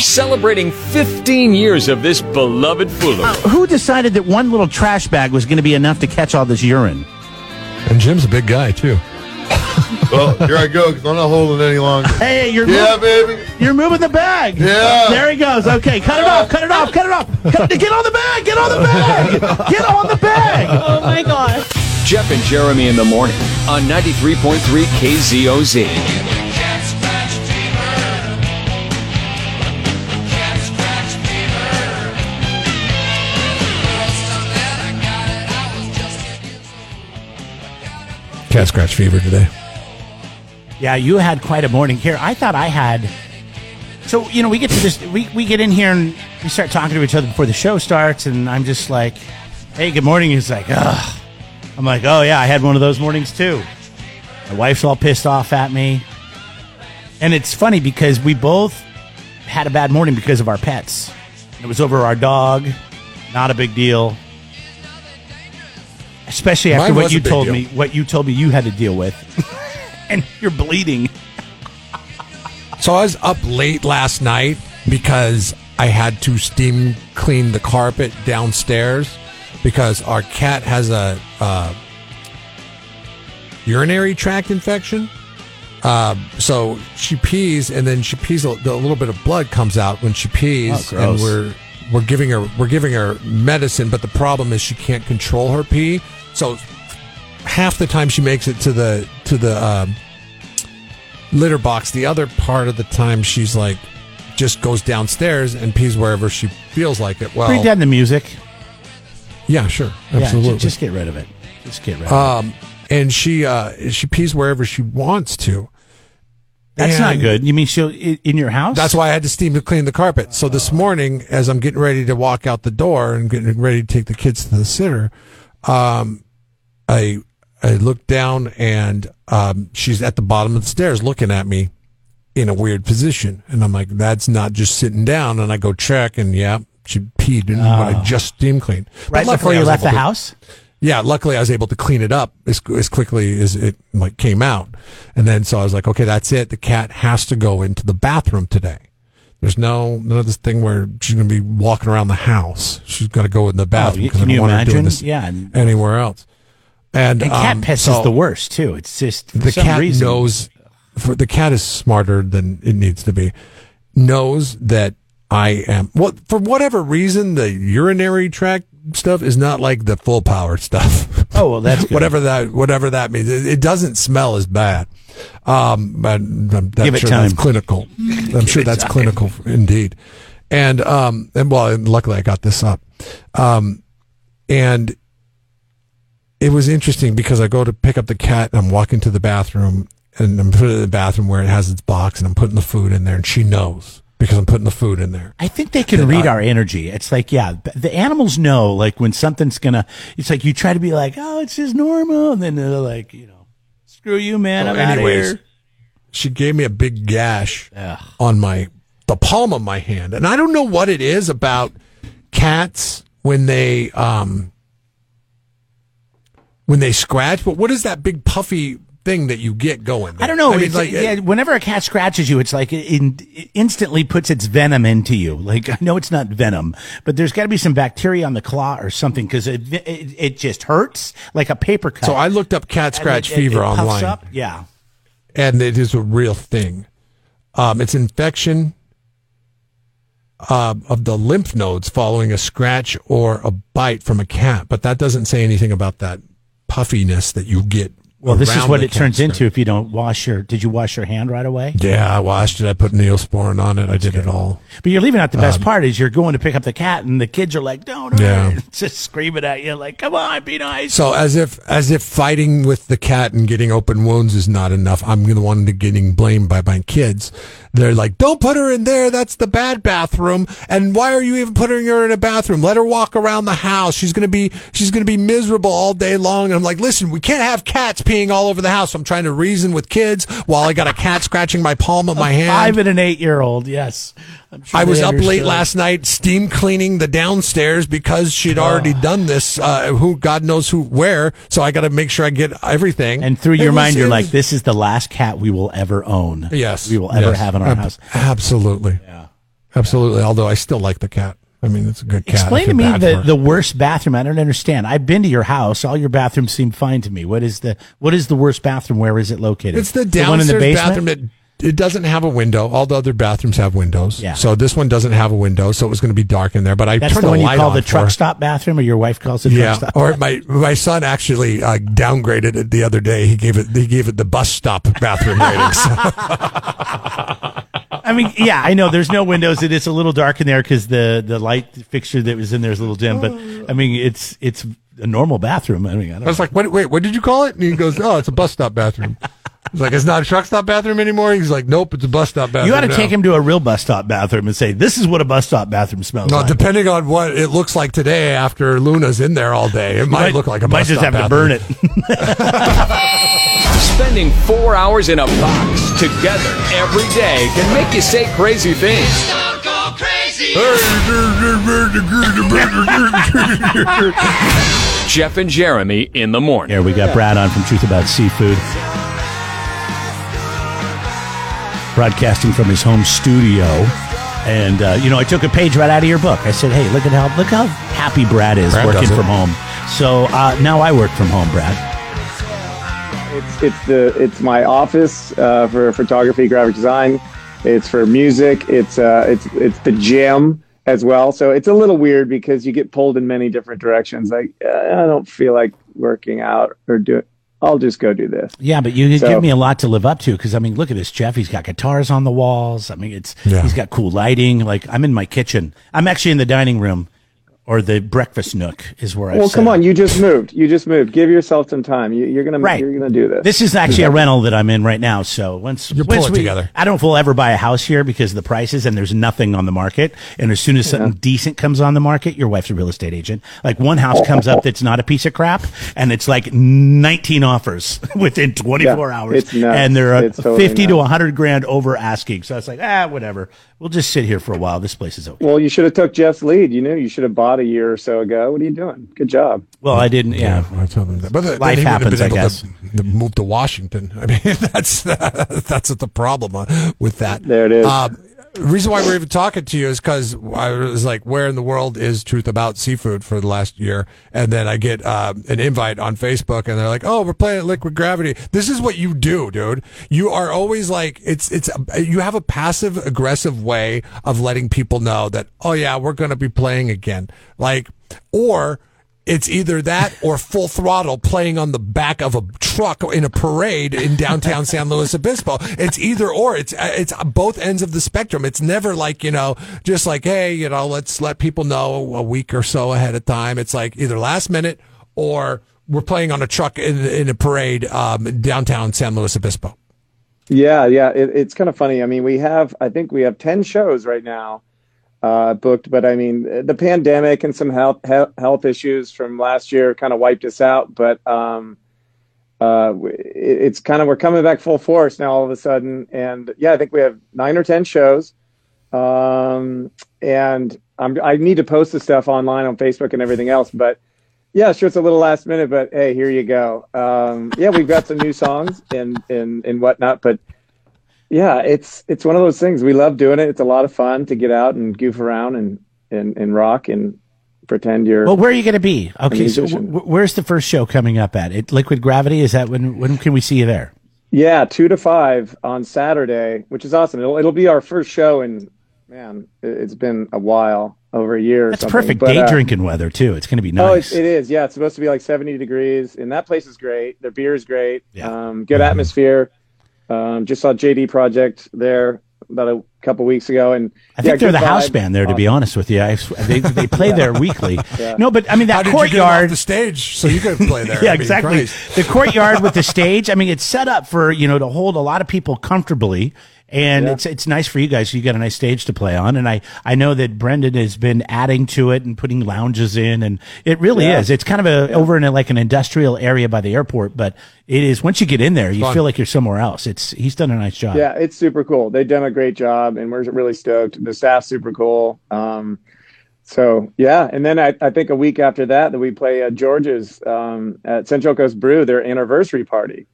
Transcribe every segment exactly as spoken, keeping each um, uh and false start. celebrating fifteen years of this beloved foolery. Uh, who decided that one little trash bag was going to be enough to catch all this urine? And Jim's a big guy, too. Well, here I go, because I'm not holding any longer. Hey, you're yeah, moving, baby. You're moving the bag. Yeah. There he goes. Okay, cut it off, cut it off, cut it off. Cut, get on the bag, get on the bag. Get on the bag. Oh, my God. Jeff and Jeremy in the morning on ninety-three point three K Z O Z. Cat scratch fever today. Yeah, you had quite a morning here. I thought I had. So, you know, we get to this, we, we get in here and we start talking to each other before the show starts, and I'm just like, hey, good morning. He's like, ugh. I'm like, oh, yeah, I had one of those mornings too. My wife's all pissed off at me. And it's funny because we both had a bad morning because of our pets. It was over our dog, not a big deal. Especially after Mine what you told deal. me, what you told me you had to deal with, and you're bleeding. So I was up late last night because I had to steam clean the carpet downstairs because our cat has a uh, urinary tract infection. Uh, so she pees, and then she pees a, a little bit of blood comes out when she pees, oh, and we're. We're giving her we're giving her medicine, but the problem is she can't control her pee. So half the time she makes it to the to the um, litter box. The other part of the time she's like just goes downstairs and pees wherever she feels like it. Well, read down the music. Yeah, sure, absolutely. Yeah, just get rid of it. Just get rid of um, it. And she uh, she pees wherever she wants to. That's and not good. You mean she'll in your house? That's why I had to steam to clean the carpet. So this morning, as I'm getting ready to walk out the door and getting ready to take the kids to the sitter, um, I I look down and um, she's at the bottom of the stairs looking at me in a weird position. And I'm like, that's not just sitting down. And I go check, and yeah, she peed in oh. what I just steam cleaned. Right before you left the to- house? Yeah, luckily I was able to clean it up as, as quickly as it like came out. And then so I was like, okay, that's it. The cat has to go into the bathroom today. There's no none of this thing where she's going to be walking around the house. She's got to go in the bathroom because oh, I don't want imagine? her doing this yeah. anywhere else. And, and cat um, piss so is the worst, too. It's just for the some cat reason. knows for, the cat is smarter than it needs to be, knows that I am. Well, for whatever reason, the urinary tract stuff is not like the full power stuff. Oh, well, that's good. whatever that whatever that means. It, it doesn't smell as bad. Um, but I'm, I'm Give sure it time. That's clinical. I'm sure that's time. clinical indeed. And um, and well, and luckily I got this up. Um, and it was interesting because I go to pick up the cat and I'm walking to the bathroom and I'm putting it in the bathroom where it has its box and I'm putting the food in there and she knows. Because I'm putting the food in there. I think they can and read I, our energy. It's like, yeah, the animals know, like, when something's going to, it's like you try to be like, oh, it's just normal. And then they're like, you know, screw you, man. So I'm anyways, out of here. She gave me a big gash Ugh. on my, the palm of my hand. And I don't know what it is about cats when they, um, when they scratch. But what is that big puffy thing that you get going there? I don't know. I mean, like, yeah, whenever a cat scratches you, it's like it, in, it instantly puts its venom into you. Like, I know it's not venom, but there's got to be some bacteria on the claw or something because it, it it just hurts like a paper cut. So I looked up cat scratch it, fever it, it online. Up. Yeah. And it is a real thing. Um, it's infection uh, of the lymph nodes following a scratch or a bite from a cat, but that doesn't say anything about that puffiness that you get. Well, this is what it turns scratch. into if you don't wash your... Did you wash your hand right away? Yeah, I washed it. I put Neosporin on it. That's I did good. it all. But you're leaving out the best um, part is you're going to pick up the cat and the kids are like, don't yeah. hurt. Just screaming at you like, come on, be nice. So as if as if fighting with the cat and getting open wounds is not enough, I'm the one getting blamed by my kids. They're like, don't put her in there. That's the bad bathroom. And why are you even putting her in a bathroom? Let her walk around the house. She's going to be she's going to be miserable all day long. And I'm like, listen, we can't have cats peeing all over the house. So I'm trying to reason with kids while I got a cat scratching my palm of my hand. Five and an eight-year-old, yes. I'm sure I was understood. up late last night steam cleaning the downstairs because she'd already oh. done this, uh, who God knows who where. So I got to make sure I get everything. And through your was, mind, you're was, like, this is the last cat we will ever own. Yes. We will ever yes. have in our house. Absolutely. Yeah. Absolutely. Although I still like the cat. I mean, it's a good cat. Explain to me the, the worst bathroom. I don't understand. I've been to your house. All your bathrooms seem fine to me. What is the what is the worst bathroom? Where is it located? It's the downstairs the one in the basement? Bathroom that it doesn't have a window. All the other bathrooms have windows. Yeah. So this one doesn't have a window, so it was going to be dark in there. But I That's turned the, the light on. That's the one you call the truck stop bathroom, or your wife calls it yeah, truck stop bathroom. Yeah. Or my my son actually uh, downgraded it the other day. He gave it he gave it the bus stop bathroom rating. So. I mean, yeah, I know there's no windows. It is a little dark in there because the, the light fixture that was in there is a little dim. But, I mean, it's it's a normal bathroom. I mean, I, don't I was know. like, wait, wait, what did you call it? And he goes, oh, it's a bus stop bathroom. He's like, it's not a truck stop bathroom anymore? He's like, nope, it's a bus stop bathroom. You ought to now. take him to a real bus stop bathroom and say, this is what a bus stop bathroom smells no, like. No, depending on what it looks like today after Luna's in there all day, it you might look like a bus stop bathroom. Might just have bathroom. to burn it. Spending four hours in a box together every day can make you say crazy things. Don't go crazy. Jeff and Jeremy in the morning. Here we got Brad on from Truth About Seafood. Broadcasting from his home studio. And, uh, you know, I took a page right out of your book. I said, hey, look at how, look how happy Brad is Brad working from home. So uh, now I work from home, Brad. It's it's the it's my office uh, for photography, graphic design. It's for music. It's uh it's it's the gym as well. So it's a little weird because you get pulled in many different directions. Like uh, I don't feel like working out or do it. I'll just go do this. Yeah, but you so, give me a lot to live up to because I mean, look at this, Jeff. He's got guitars on the walls. I mean, it's yeah. he's got cool lighting. Like I'm in my kitchen. I'm actually in the dining room. Or the breakfast nook is where I. Well, come on! You just moved. You just moved. Give yourself some time. You, you're gonna. Right. You're gonna do this. This is actually a rental that I'm in right now. So once you pull once it we, together, I don't know if we'll ever buy a house here because of the prices and there's nothing on the market. And as soon as something yeah. decent comes on the market, your wife's a real estate agent. Like one house comes up that's not a piece of crap, and it's like nineteen offers within twenty-four yeah, hours, it's nuts. And they're it's fifty totally to a hundred grand over asking. So it's like ah, whatever. We'll just sit here for a while. This place is okay. Well, you should have took Jeff's lead. You knew you should have bought a year or so ago. What are you doing? Good job. Well, I didn't. Yeah, yeah I told him that. But the, life happens. I guess to, to move to Washington. I mean, that's that's what the problem with that. There it is. Uh, reason why we're even talking to you is because I was like, "Where in the world is Truth About Seafood?" for the last year, and then I get uh, an invite on Facebook, and they're like, "Oh, we're playing at Liquid Gravity." This is what you do, dude. You are always like, it's it's you have a passive aggressive way of letting people know that, oh yeah, we're gonna be playing again, like or. It's either that or full throttle playing on the back of a truck in a parade in downtown San Luis Obispo. It's either or. It's it's both ends of the spectrum. It's never like, you know, just like, hey, you know, let's let people know a week or so ahead of time. It's like either last minute or we're playing on a truck in, in a parade um, in downtown San Luis Obispo. Yeah, yeah. It, it's kind of funny. I mean, we have, I think we have ten shows right now. Uh, booked, but I mean, the pandemic and some health he- health issues from last year kind of wiped us out. But um, uh, it, it's kind of we're coming back full force now all of a sudden. And yeah, I think we have nine or ten shows. Um, and I'm, I need to post the stuff online on Facebook and everything else. But yeah, sure, it's a little last minute. But hey, here you go. Um, yeah, we've got some new songs and and and whatnot, but. Yeah, it's it's one of those things. We love doing it. It's a lot of fun to get out and goof around and, and, and rock and pretend you're. Well, where are you going to be? Okay, so w- where's the first show coming up at? At Liquid Gravity? Is that when? When can we see you there? Yeah, two to five on Saturday, which is awesome. It'll it'll be our first show in man, it's been a while, over a year. That's or something. perfect but, day uh, drinking weather too. It's going to be nice. Oh, it, it is. Yeah, it's supposed to be like seventy degrees, and that place is great. Their beer is great. Yeah. Um, good mm-hmm. atmosphere. Um, just saw J D Project there about a couple weeks ago, and I think yeah, they're the vibe. house band there. To be honest with you, I, they they play yeah. there weekly. Yeah. No, but I mean that How courtyard, did you get off the stage, so you could play there. yeah, I mean, exactly. Christ. The courtyard with the stage. I mean, it's set up for you know to hold a lot of people comfortably. And yeah. it's it's nice for you guys. You got a nice stage to play on. And I, I know that Brendan has been adding to it and putting lounges in. And it really yeah. is. It's kind of a yeah. over in a, like an industrial area by the airport. But it is once you get in there, it's you fun. feel like you're somewhere else. It's He's done a nice job. Yeah, it's super cool. They've done a great job. And we're really stoked. The staff's super cool. Um, so, yeah. And then I, I think a week after that, that we play uh, George's um, at Central Coast Brew, their anniversary party.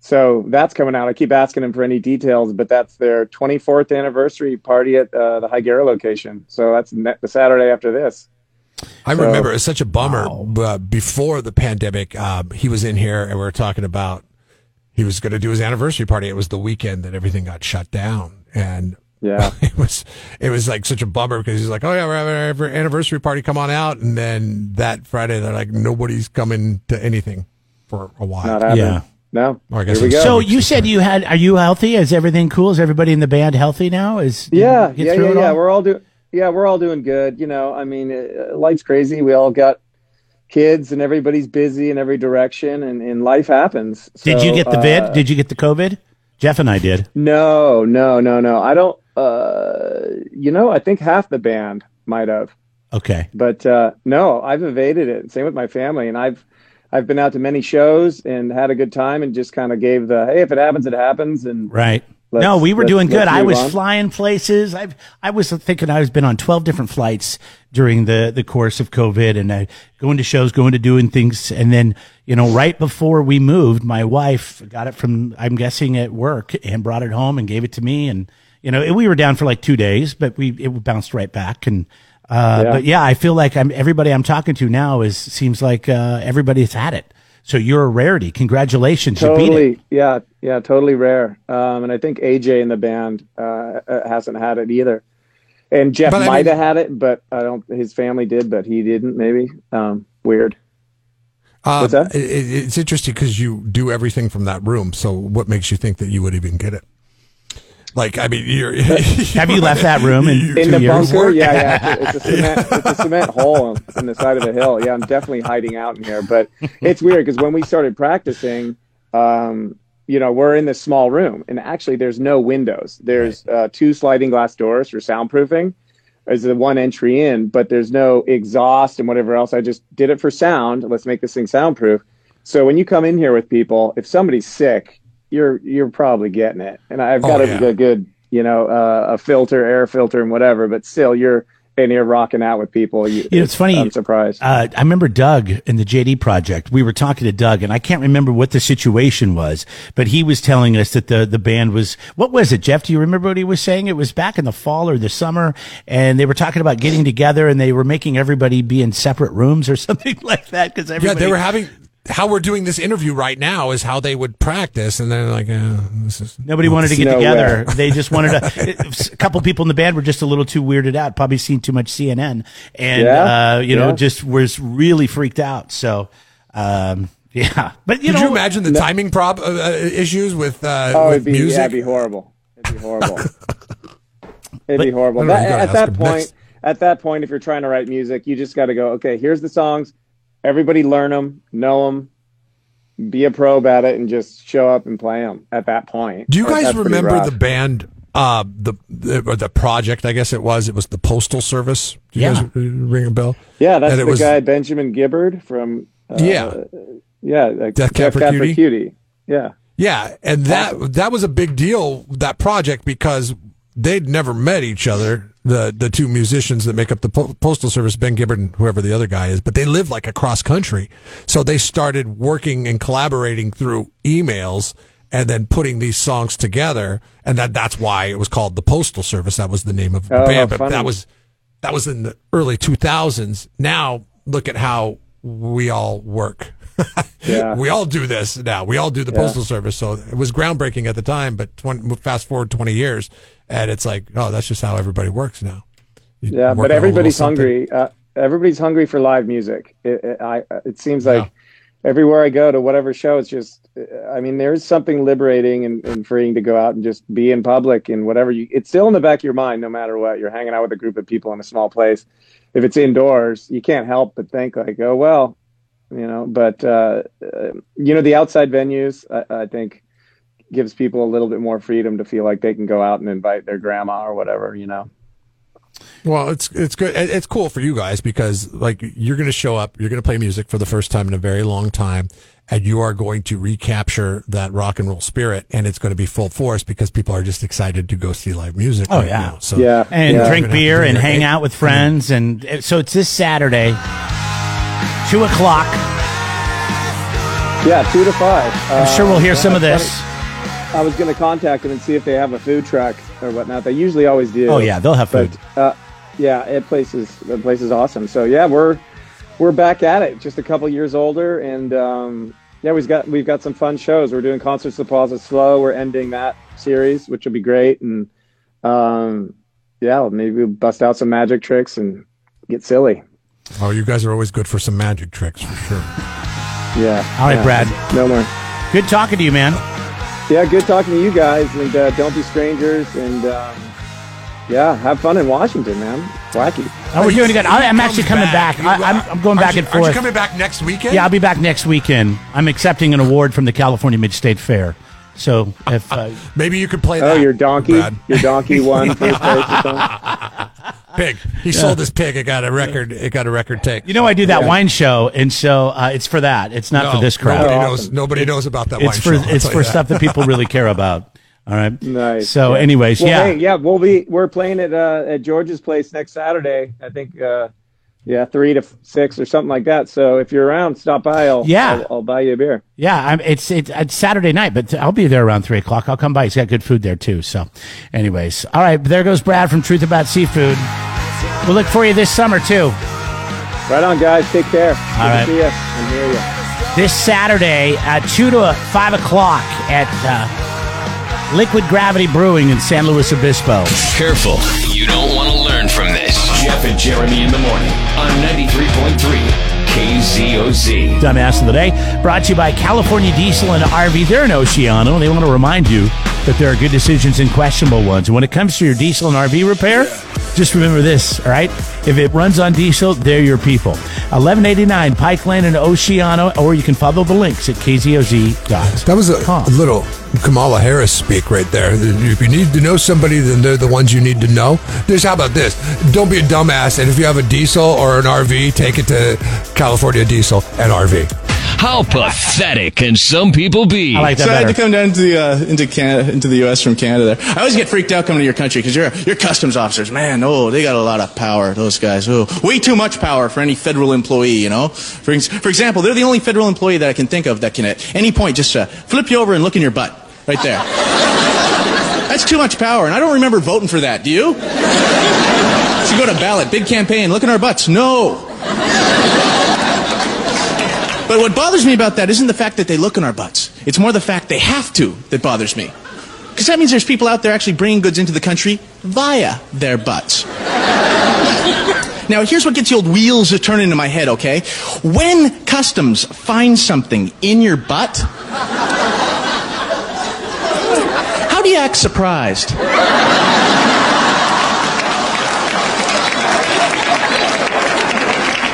So that's coming out. I keep asking them for any details, but that's their twenty-fourth anniversary party at uh, the Higuera location. So that's ne- the Saturday after this. I so, remember it was such a bummer. Wow. Uh, before the pandemic, uh, he was in here and we were talking about he was going to do his anniversary party. It was the weekend that everything got shut down, and yeah, it was it was like such a bummer because he's like, oh yeah, we're having our anniversary party, come on out. And then that Friday, they're like, nobody's coming to anything for a while. Not happening. Yeah. No. Or I guess Here we go. So you said you had, are you healthy? Is everything cool? Is everybody in the band healthy now? Is Yeah, yeah, yeah, yeah. All? We're all doing Yeah, we're all doing good. You know, I mean, uh, life's crazy. We all got kids and everybody's busy in every direction, and, and life happens. So, did you get the vid? Uh, did you get the COVID? Jeff and I did. No, no, no, no. I don't uh, you know, I think half the band might have. Okay. But uh, no, I've evaded it. Same with my family, and I've I've been out to many shows and had a good time, and just kind of gave the, hey, if it happens, it happens. And right. No, we were doing good. I was on. flying places. I've, I was thinking I was been on twelve different flights during the, the course of COVID, and I, going to shows, going to doing things. And then, you know, right before we moved, my wife got it from, I'm guessing at work, and brought it home and gave it to me. And, you know, it, we were down for like two days, but we, it bounced right back. And, Uh, yeah. But yeah, I feel like I'm, everybody I'm talking to now is, seems like, uh, everybody's had it. So you're a rarity. Congratulations. Totally. You beat it. Yeah. Yeah. Totally rare. Um, and I think A J in the band, uh, hasn't had it either. And Jeff but might've I mean, had it, but I don't, his family did, but he didn't maybe. Um, weird. Um, What's that? It, it's interesting because you do everything from that room. So what makes you think that you would even get it? Like, I mean, you're, you're, have you left that room in, in the years? bunker? Yeah, yeah. It's a, it's a cement, it's a cement hole in the side of a hill. Yeah, I'm definitely hiding out in here. But it's weird because when we started practicing, um, you know, we're in this small room, and actually, there's no windows. There's uh, two sliding glass doors for soundproofing. There's the one entry in, but there's no exhaust and whatever else. I just did it for sound. Let's make this thing soundproof. So when you come in here with people, if somebody's sick, you're you're probably getting it. And I've got oh, yeah. a, a good, you know, uh, a filter, air filter and whatever, but still you're in here rocking out with people. You, you know, it's funny. I'm surprised. Uh, I remember Doug in the J D Project. We were talking to Doug, and I can't remember what the situation was, but he was telling us that the, the band was, what was it, Jeff? Do you remember what he was saying? It was back in the fall or the summer, and they were talking about getting together, and they were making everybody be in separate rooms or something like that. Cause everybody, yeah, they were having... How we're doing this interview right now is how they would practice, and they're like, oh, this is, nobody wanted to get no together. Way. They just wanted to. A couple people in the band were just a little too weirded out, probably seen too much C N N, and yeah, uh, you yeah. know, just was really freaked out. So, um, yeah. But you could know, you imagine the no, timing prob uh, issues with uh, oh, with it'd be, music? Yeah, it'd be horrible. It'd be horrible. it'd but, be horrible. That, at that point, next. at that point, if you're trying to write music, you just got to go, okay, here's the songs. Everybody learn them, know them, be a pro about it, and just show up and play them at that point. Do you guys remember the band, uh, the, the or the project, I guess it was? It was the Postal Service. Do you yeah. guys ring a bell? Yeah, that's and the was, guy, Benjamin Gibbard from... Uh, yeah. Yeah. Like Death Cab for Cutie. Cutie. Yeah. Yeah, and that awesome. that was a big deal, that project, because they'd never met each other. The the two musicians that make up the po- Postal Service, Ben Gibbard and whoever the other guy is, but they live like across country. So they started working and collaborating through emails and then putting these songs together. And that that's why it was called the Postal Service. That was the name of the oh, band. But funny. that was that was in the early two thousands. Now look at how we all work. yeah. We all do this now. We all do the yeah. Postal Service. So it was groundbreaking at the time, but twenty, fast forward twenty years. And it's like, oh, that's just how everybody works now. You yeah, but everybody's hungry. Uh, everybody's hungry for live music. It, it, I, it seems like yeah. everywhere I go to whatever show, it's just, I mean, there is something liberating and, and freeing to go out and just be in public and whatever. You, it's still in the back of your mind, no matter what. You're hanging out with a group of people in a small place. If it's indoors, you can't help but think like, oh, well, you know, but, uh, you know, the outside venues, I, I think, gives people a little bit more freedom to feel like they can go out and invite their grandma or whatever, you know? Well, it's, it's good. It's cool for you guys because like you're going to show up, you're going to play music for the first time in a very long time, and you are going to recapture that rock and roll spirit, and it's going to be full force because people are just excited to go see live music. Oh right yeah. Now. So yeah. And yeah. drink beer and hang out with friends. And so it's this Saturday, two o'clock. Yeah, two to five. I'm uh, sure we'll hear some of this. I was going to contact them and see if they have a food truck or whatnot. They usually always do. Oh yeah, they'll have food. But, uh, yeah, it places the place is awesome. So yeah, we're we're back at it, just a couple years older, and um, yeah, we've got we've got some fun shows. We're doing Concerts at the Plaza Slow. We're ending that series, which will be great, and um, yeah, maybe we'll bust out some magic tricks and get silly. Oh, you guys are always good for some magic tricks for sure. Yeah. All right, yeah. Brad. No more. Good talking to you, man. Yeah, good talking to you guys, and uh, don't be strangers, and um, yeah, have fun in Washington, man. Wacky. Oh, we're doing it good. I, I'm actually coming back. back. I, I'm, I'm going back you, and forth. Are you coming back next weekend? Yeah, I'll be back next weekend. I'm accepting an award from the California Mid-State Fair. So if uh, maybe you could play that. Oh, your donkey. Brad. Your donkey won first place or something. Pig. He yeah. sold his pig. It got a record. It got a record take. You know, I do that yeah. wine show, and so uh, it's for that. It's not no, for this crowd. Nobody knows. Nobody it, knows about that wine for, show. I'll it's for that. stuff that people really care about. All right. Nice. So, yeah. anyways, well, yeah, hey, yeah, we'll be we're playing at uh, at George's place next Saturday. I think. Uh, Yeah, three to six or something like that. So if you're around, stop by. I'll, yeah. I'll, I'll buy you a beer. Yeah, I'm, it's, it's it's Saturday night, but I'll be there around three o'clock. I'll come by. He's got good food there, too. So anyways, all right, there goes Brad from Truth About Seafood. We'll look for you this summer, too. Right on, guys. Take care. All right. Good to see you and hear you. This Saturday at two to five o'clock at uh, Liquid Gravity Brewing in San Luis Obispo. Careful. You don't want to learn from this. Jeff and Jeremy in the morning on ninety-three point three K Z O Z. Dumbass of the Day, brought to you by California Diesel and R V. They're in Oceano, and they want to remind you that there are good decisions and questionable ones. When it comes to your diesel and R V repair, just remember this, all right? If it runs on diesel, they're your people. eleven eighty-nine Pike Lane in Oceano, or you can follow the links at K Z O Z dot com. That was a com. little Kamala Harris speak right there. If you need to know somebody, then they're the ones you need to know. There's, how about this? Don't be a dumbass, and if you have a diesel or an R V, take it to California Diesel and R V. How pathetic can some people be? I like that. So better. I had to come down to the, uh, into Canada, into the U S from Canada. There, I always get freaked out coming to your country because your your customs officers, man, oh, they got a lot of power. Those guys, oh, way too much power for any federal employee. You know, for for example, they're the only federal employee that I can think of that can at any point just uh, flip you over and look in your butt right there. That's too much power, and I don't remember voting for that. Do you? Should go to ballot, big campaign, look in our butts. No. But what bothers me about that isn't the fact that they look in our butts. It's more the fact they have to that bothers me. Because that means there's people out there actually bringing goods into the country via their butts. Now, here's what gets the old wheels a-turning in my head, okay? When customs finds something in your butt, how do you act surprised?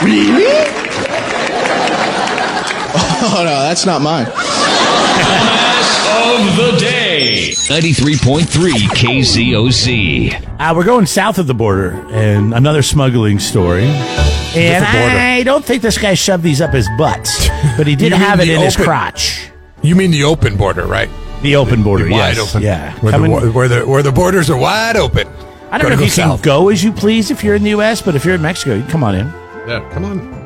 Really? Oh, no, that's not mine. Dumbass of the Day. ninety-three point three K Z O Z. Uh, we're going south of the border, and another smuggling story. And I don't think this guy shoved these up his butt, but he did have it in open, his crotch. You mean the open border, right? The open border, the, the wide yes. Open, yeah. Where the, where, the, where the borders are wide open. I don't go know if you south. can go as you please if you're in the U S, but if you're in Mexico, come on in. Yeah, come on.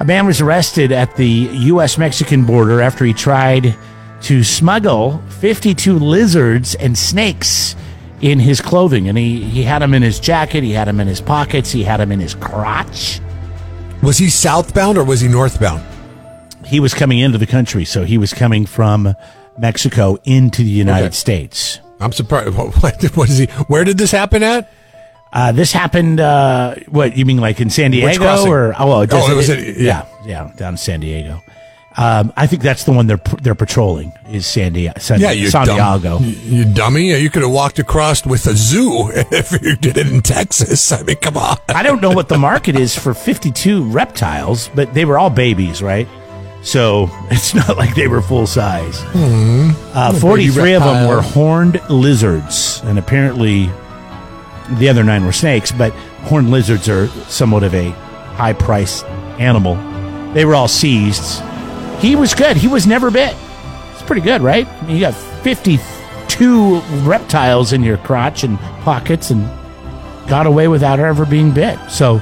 A man was arrested at the U S Mexican border after he tried to smuggle fifty-two lizards and snakes in his clothing. And he, he had them in his jacket, he had them in his pockets, he had them in his crotch. Was he southbound or was he northbound? He was coming into the country, so he was coming from Mexico into the United okay. States. I'm surprised. What, what is he? Where did this happen at? Uh, this happened, uh, what, you mean like in San Diego? or Oh, well, it, oh, it was it, it, yeah. yeah, yeah, down in San Diego. Um, I think that's the one they're they're patrolling is San Diego. San, yeah, you San Diego. You, you dummy. You could have walked across with a zoo if you did it in Texas. I mean, come on. I don't know what the market is for fifty-two reptiles, but they were all babies, right? So it's not like they were full size. Mm, uh, forty-three of them were horned lizards, and apparently... the other nine were snakes, but horned lizards are somewhat of a high-priced animal. They were all seized. He was good. He was never bit. It's pretty good, right? I mean, you got fifty-two reptiles in your crotch and pockets and got away without ever being bit. So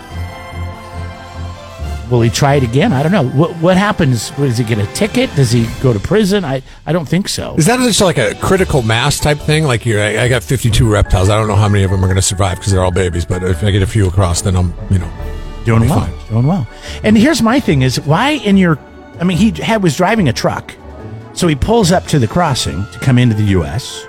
will he try it again? I don't know. What what happens? Does he get a ticket? Does he go to prison? I, I don't think so. Is that just like a critical mass type thing? Like, you're, I, I got fifty-two reptiles. I don't know how many of them are going to survive because they're all babies. But if I get a few across, then I'm, you know, doing well. Fine. Doing well. And here's my thing is, why in your, I mean, he had, was driving a truck. So he pulls up to the crossing to come into the U S,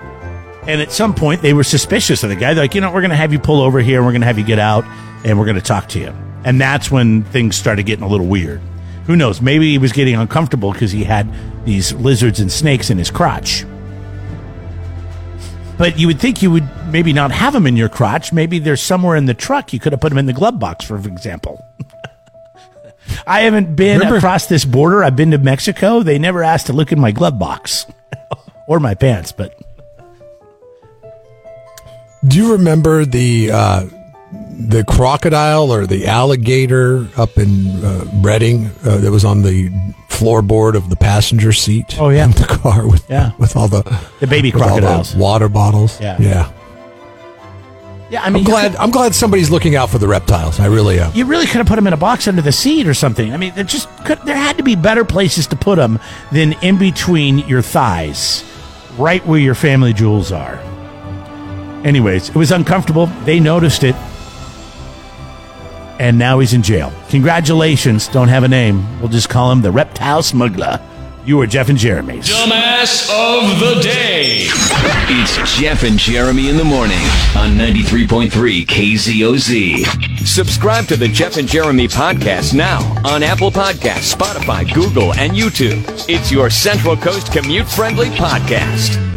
and at some point they were suspicious of the guy. They're like, you know, we're going to have you pull over here, and we're going to have you get out, and we're going to talk to you. And that's when things started getting a little weird. Who knows? Maybe he was getting uncomfortable because he had these lizards and snakes in his crotch. But you would think you would maybe not have them in your crotch. Maybe they're somewhere in the truck. You could have put them in the glove box, for example. I haven't been Remember, across this border. I've been to Mexico. They never asked to look in my glove box or my pants, but... Do you remember the uh, the crocodile or the alligator up in uh, Reading uh, that was on the floorboard of the passenger seat? Oh yeah, in the car with yeah. with all the the baby crocodiles, all the water bottles. Yeah, yeah, yeah. I mean, I'm glad could, I'm glad somebody's looking out for the reptiles. I really am. You really could have put them in a box under the seat or something. I mean, there just could, there had to be better places to put them than in between your thighs, right where your family jewels are. Anyways, it was uncomfortable. They noticed it. And now he's in jail. Congratulations. Don't have a name. We'll just call him the reptile smuggler. You are Jeff and Jeremy's Dumbass of the Day. It's Jeff and Jeremy in the morning on ninety-three point three K Z O Z. Subscribe to the Jeff and Jeremy podcast now on Apple Podcasts, Spotify, Google, and YouTube. It's your Central Coast commute-friendly podcast.